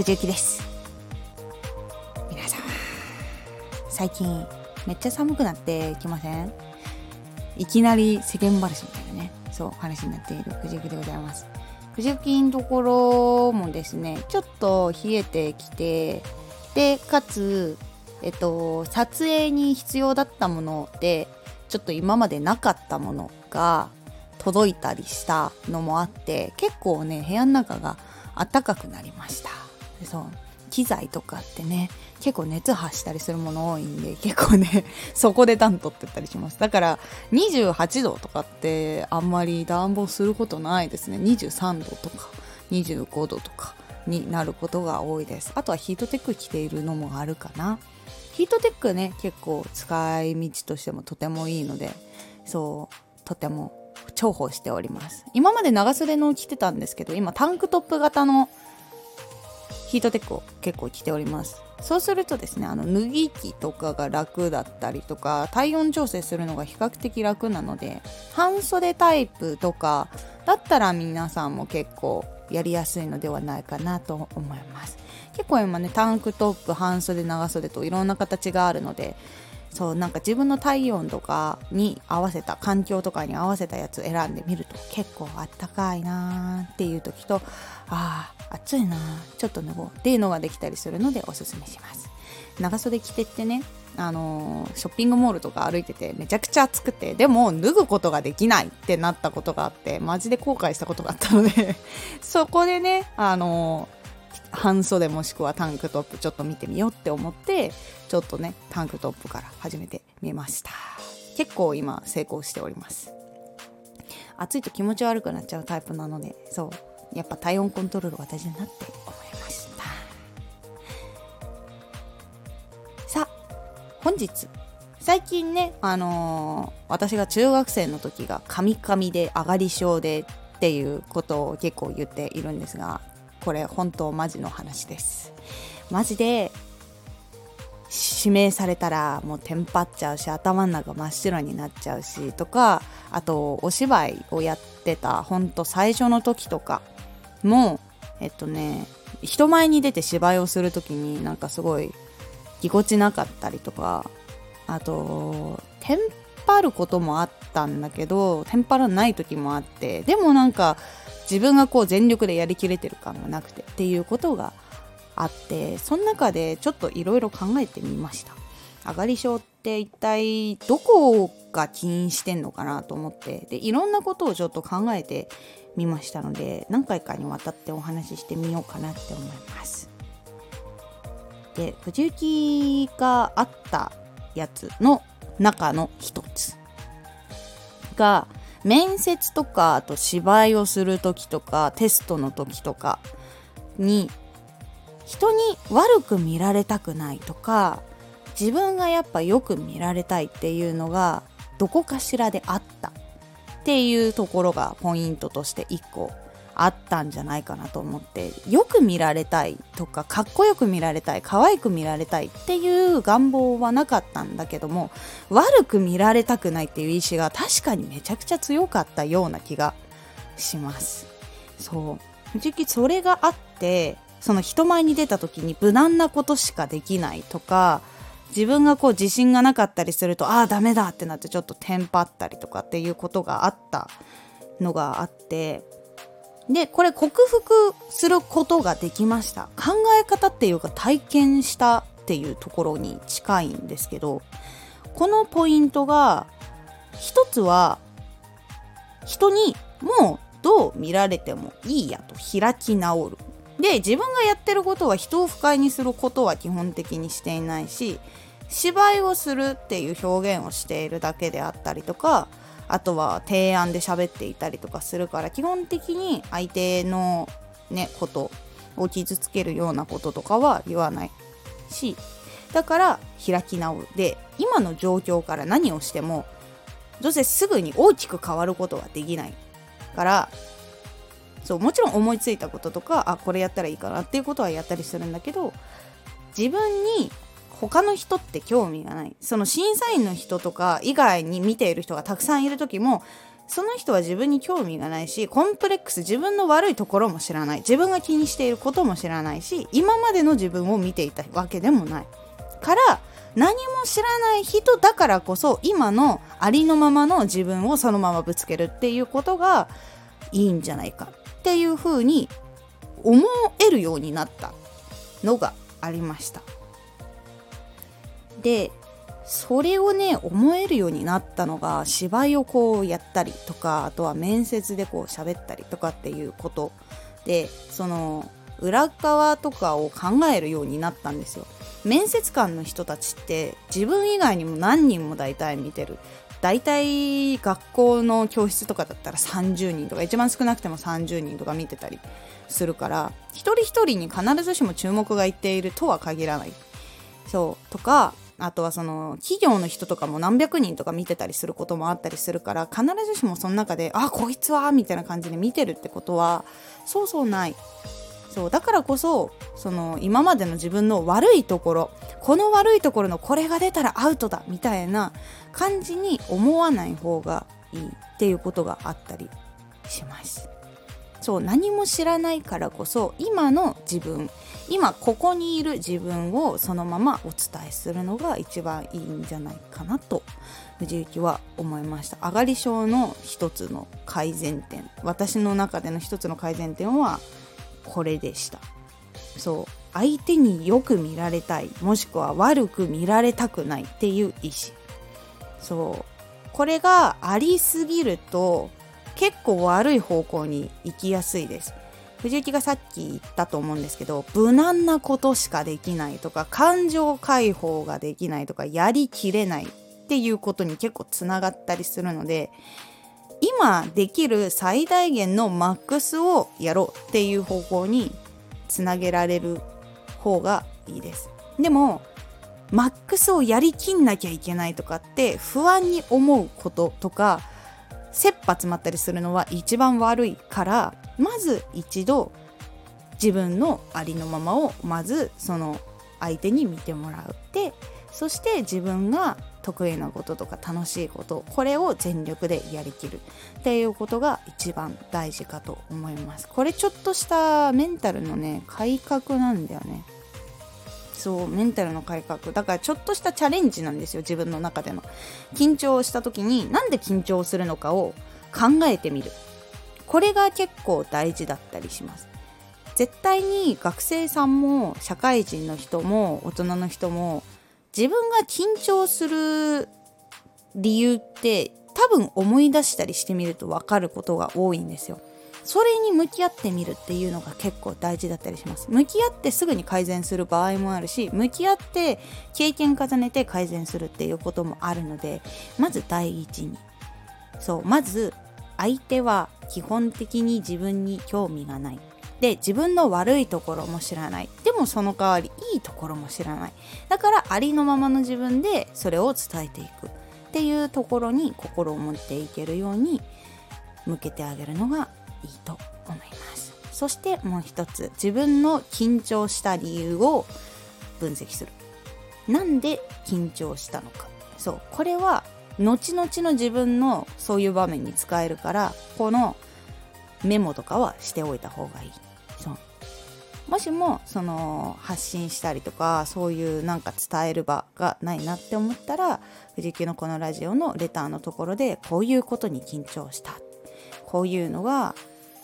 藤幸です。皆さん、最近めっちゃ寒くなってきません？いきなり世間話みたいなね、そう話になっている藤幸でございます。藤幸のところもですね、ちょっと冷えてきて、でかつ撮影に必要だったものでちょっと今までなかったものが届いたりしたのもあって、結構ね部屋の中が暖かくなりました。そう、機材とかってね結構熱発したりするもの多いんで、結構ねそこで暖取ってったりします。だから28度とかってあんまり暖房することないですね。23度とか25度とかになることが多いです。あとはヒートテック着ているのもあるかな。ヒートテックね結構使い道としてもとてもいいので、そうとても重宝しております。今まで長袖の着てたんですけど、今タンクトップ型のヒートテックを結構着ております。そうするとですね、脱ぎ着とかが楽だったりとか、体温調整するのが比較的楽なので、半袖タイプとかだったら皆さんも結構やりやすいのではないかなと思います。結構今ねタンクトップ、半袖、長袖といろんな形があるので、そうなんか自分の体温とかに合わせた、環境とかに合わせたやつ選んでみると結構あったかいなーっていう時と、あー暑いなーちょっと脱ごうっていうのができたりするのでおすすめします。長袖着てってね、ショッピングモールとか歩いててめちゃくちゃ暑くて、でも脱ぐことができないってなったことがあって、マジで後悔したことがあったのでそこでね半袖もしくはタンクトップちょっと見てみようって思って、ちょっとねタンクトップから始めてみました。結構今成功しております。暑いと気持ち悪くなっちゃうタイプなので、そうやっぱ体温コントロールが大事だなって思いました。さあ本日、最近ね私が中学生の時がカミカミで上がり症でっていうことを結構言っているんですが、これ本当マジの話です。マジで指名されたらもうテンパっちゃうし、頭の中真っ白になっちゃうしとか、あとお芝居をやってたほんと最初の時とかも人前に出て芝居をする時になんかすごいぎこちなかったりとか、あとテンパることもあったんだけどテンパらない時もあって、でもなんか自分がこう全力でやりきれてる感がなくてっていうことがあって、その中でちょっといろいろ考えてみました。上がり症って一体どこが起因してんのかなと思って、でいろんなことをちょっと考えてみましたので、何回かにわたってお話ししてみようかなって思います。で藤幸があったやつの中の一つが、面接とか、あと芝居をする時とかテストの時とかに人に悪く見られたくないとか、自分がやっぱよく見られたいっていうのがどこかしらであったっていうところがポイントとして1個あったんじゃないかなと思って、よく見られたいとか、かっこよく見られたい、可愛く見られたいっていう願望はなかったんだけども、悪く見られたくないっていう意志が確かにめちゃくちゃ強かったような気がします。そう正直それがあって、その人前に出た時に無難なことしかできないとか、自分がこう自信がなかったりすると、ああダメだってなってちょっとテンパったりとかっていうことがあったのがあって、でこれ克服することができました。考え方っていうか体験したっていうところに近いんですけど、このポイントが一つは、人にもうどう見られてもいいやと開き直る。で自分がやってることは人を不快にすることは基本的にしていないし、芝居をするっていう表現をしているだけであったりとか、あとは提案で喋っていたりとかするから、基本的に相手のねことを傷つけるようなこととかは言わないし、だから開き直る。で今の状況から何をしてもどうせすぐに大きく変わることはできないから、そうもちろん思いついたこととか、あこれやったらいいかなっていうことはやったりするんだけど、自分に他の人って興味がない。その審査員の人とか以外に見ている人がたくさんいる時も、その人は自分に興味がないし、コンプレックス、自分の悪いところも知らない、自分が気にしていることも知らないし、今までの自分を見ていたわけでもないから、何も知らない人だからこそ今のありのままの自分をそのままぶつけるっていうことがいいんじゃないかっていうふうに思えるようになったのがありました。で、それをね、思えるようになったのが、芝居をこうやったりとか、あとは面接でこう喋ったりとかっていうことで、その裏側とかを考えるようになったんですよ。面接官の人たちって自分以外にも何人も大体見てる。大体学校の教室とかだったら30人とか、一番少なくても30人とか見てたりするから、一人一人に必ずしも注目がいっているとは限らない。そうとか、あとはその企業の人とかも何百人とか見てたりすることもあったりするから、必ずしもその中であこいつはみたいな感じで見てるってことはそうそうない。そうだからこそ、その今までの自分の悪いところ、この悪いところのこれが出たらアウトだみたいな感じに思わない方がいいっていうことがあったりします。そう、何も知らないからこそ今の自分、今ここにいる自分をそのままお伝えするのが一番いいんじゃないかなと藤幸は思いました。あがり症の一つの改善点、私の中での一つの改善点はこれでした。そう、相手によく見られたい、もしくは悪く見られたくないっていう意思。そう、これがありすぎると結構悪い方向に行きやすいです。藤幸がさっき言ったと思うんですけど、無難なことしかできないとか、感情解放ができないとか、やりきれないっていうことに結構つながったりするので、今できる最大限のマックスをやろうっていう方向につなげられる方がいいです。でもマックスをやりきんなきゃいけないとかって不安に思うこととか切羽詰まったりするのは一番悪いから、まず一度自分のありのままをまずその相手に見てもらう。で、そして自分が得意なこととか楽しいこと、これを全力でやりきるっていうことが一番大事かと思います。これちょっとしたメンタルのね改革なんだよね。そう、メンタルの改革だから、ちょっとしたチャレンジなんですよ。自分の中での緊張した時になんで緊張するのかを考えてみる、これが結構大事だったりします。絶対に学生さんも社会人の人も大人の人も自分が緊張する理由って多分思い出したりしてみると分かることが多いんですよ。それに向き合ってみるっていうのが結構大事だったりします。向き合ってすぐに改善する場合もあるし、向き合って経験重ねて改善するっていうこともあるので、まず第一に、そう、まず相手は基本的に自分に興味がないで、自分の悪いところも知らない。でもその代わりいいところも知らない。だからありのままの自分でそれを伝えていくっていうところに心を持っていけるように向けてあげるのがいいと思います。そしてもう一つ、自分の緊張した理由を分析する。なんで緊張したのか。そう、これは後々の自分のそういう場面に使えるから、このメモとかはしておいた方がいい。そう、もしもその発信したりとかそういうなんか伝える場がないなって思ったら、藤木のこのラジオのレターのところでこういうことに緊張した、こういうのが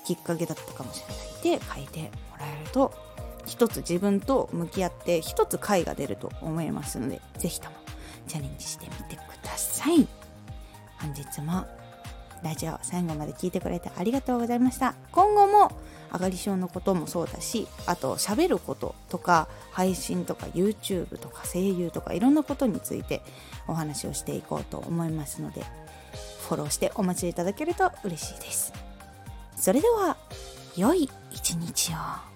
きっかけだったかもしれないって書いてもらえると、一つ自分と向き合って一つ解が出ると思いますので、ぜひともチャレンジしてみてください。本日もラジオ最後まで聞いてくれてありがとうございました。今後もあがり症のこともそうだし、あと喋ることとか配信とか YouTube とか声優とかいろんなことについてお話をしていこうと思いますので、フォローしてお待ちいただけると嬉しいです。それでは良い一日を。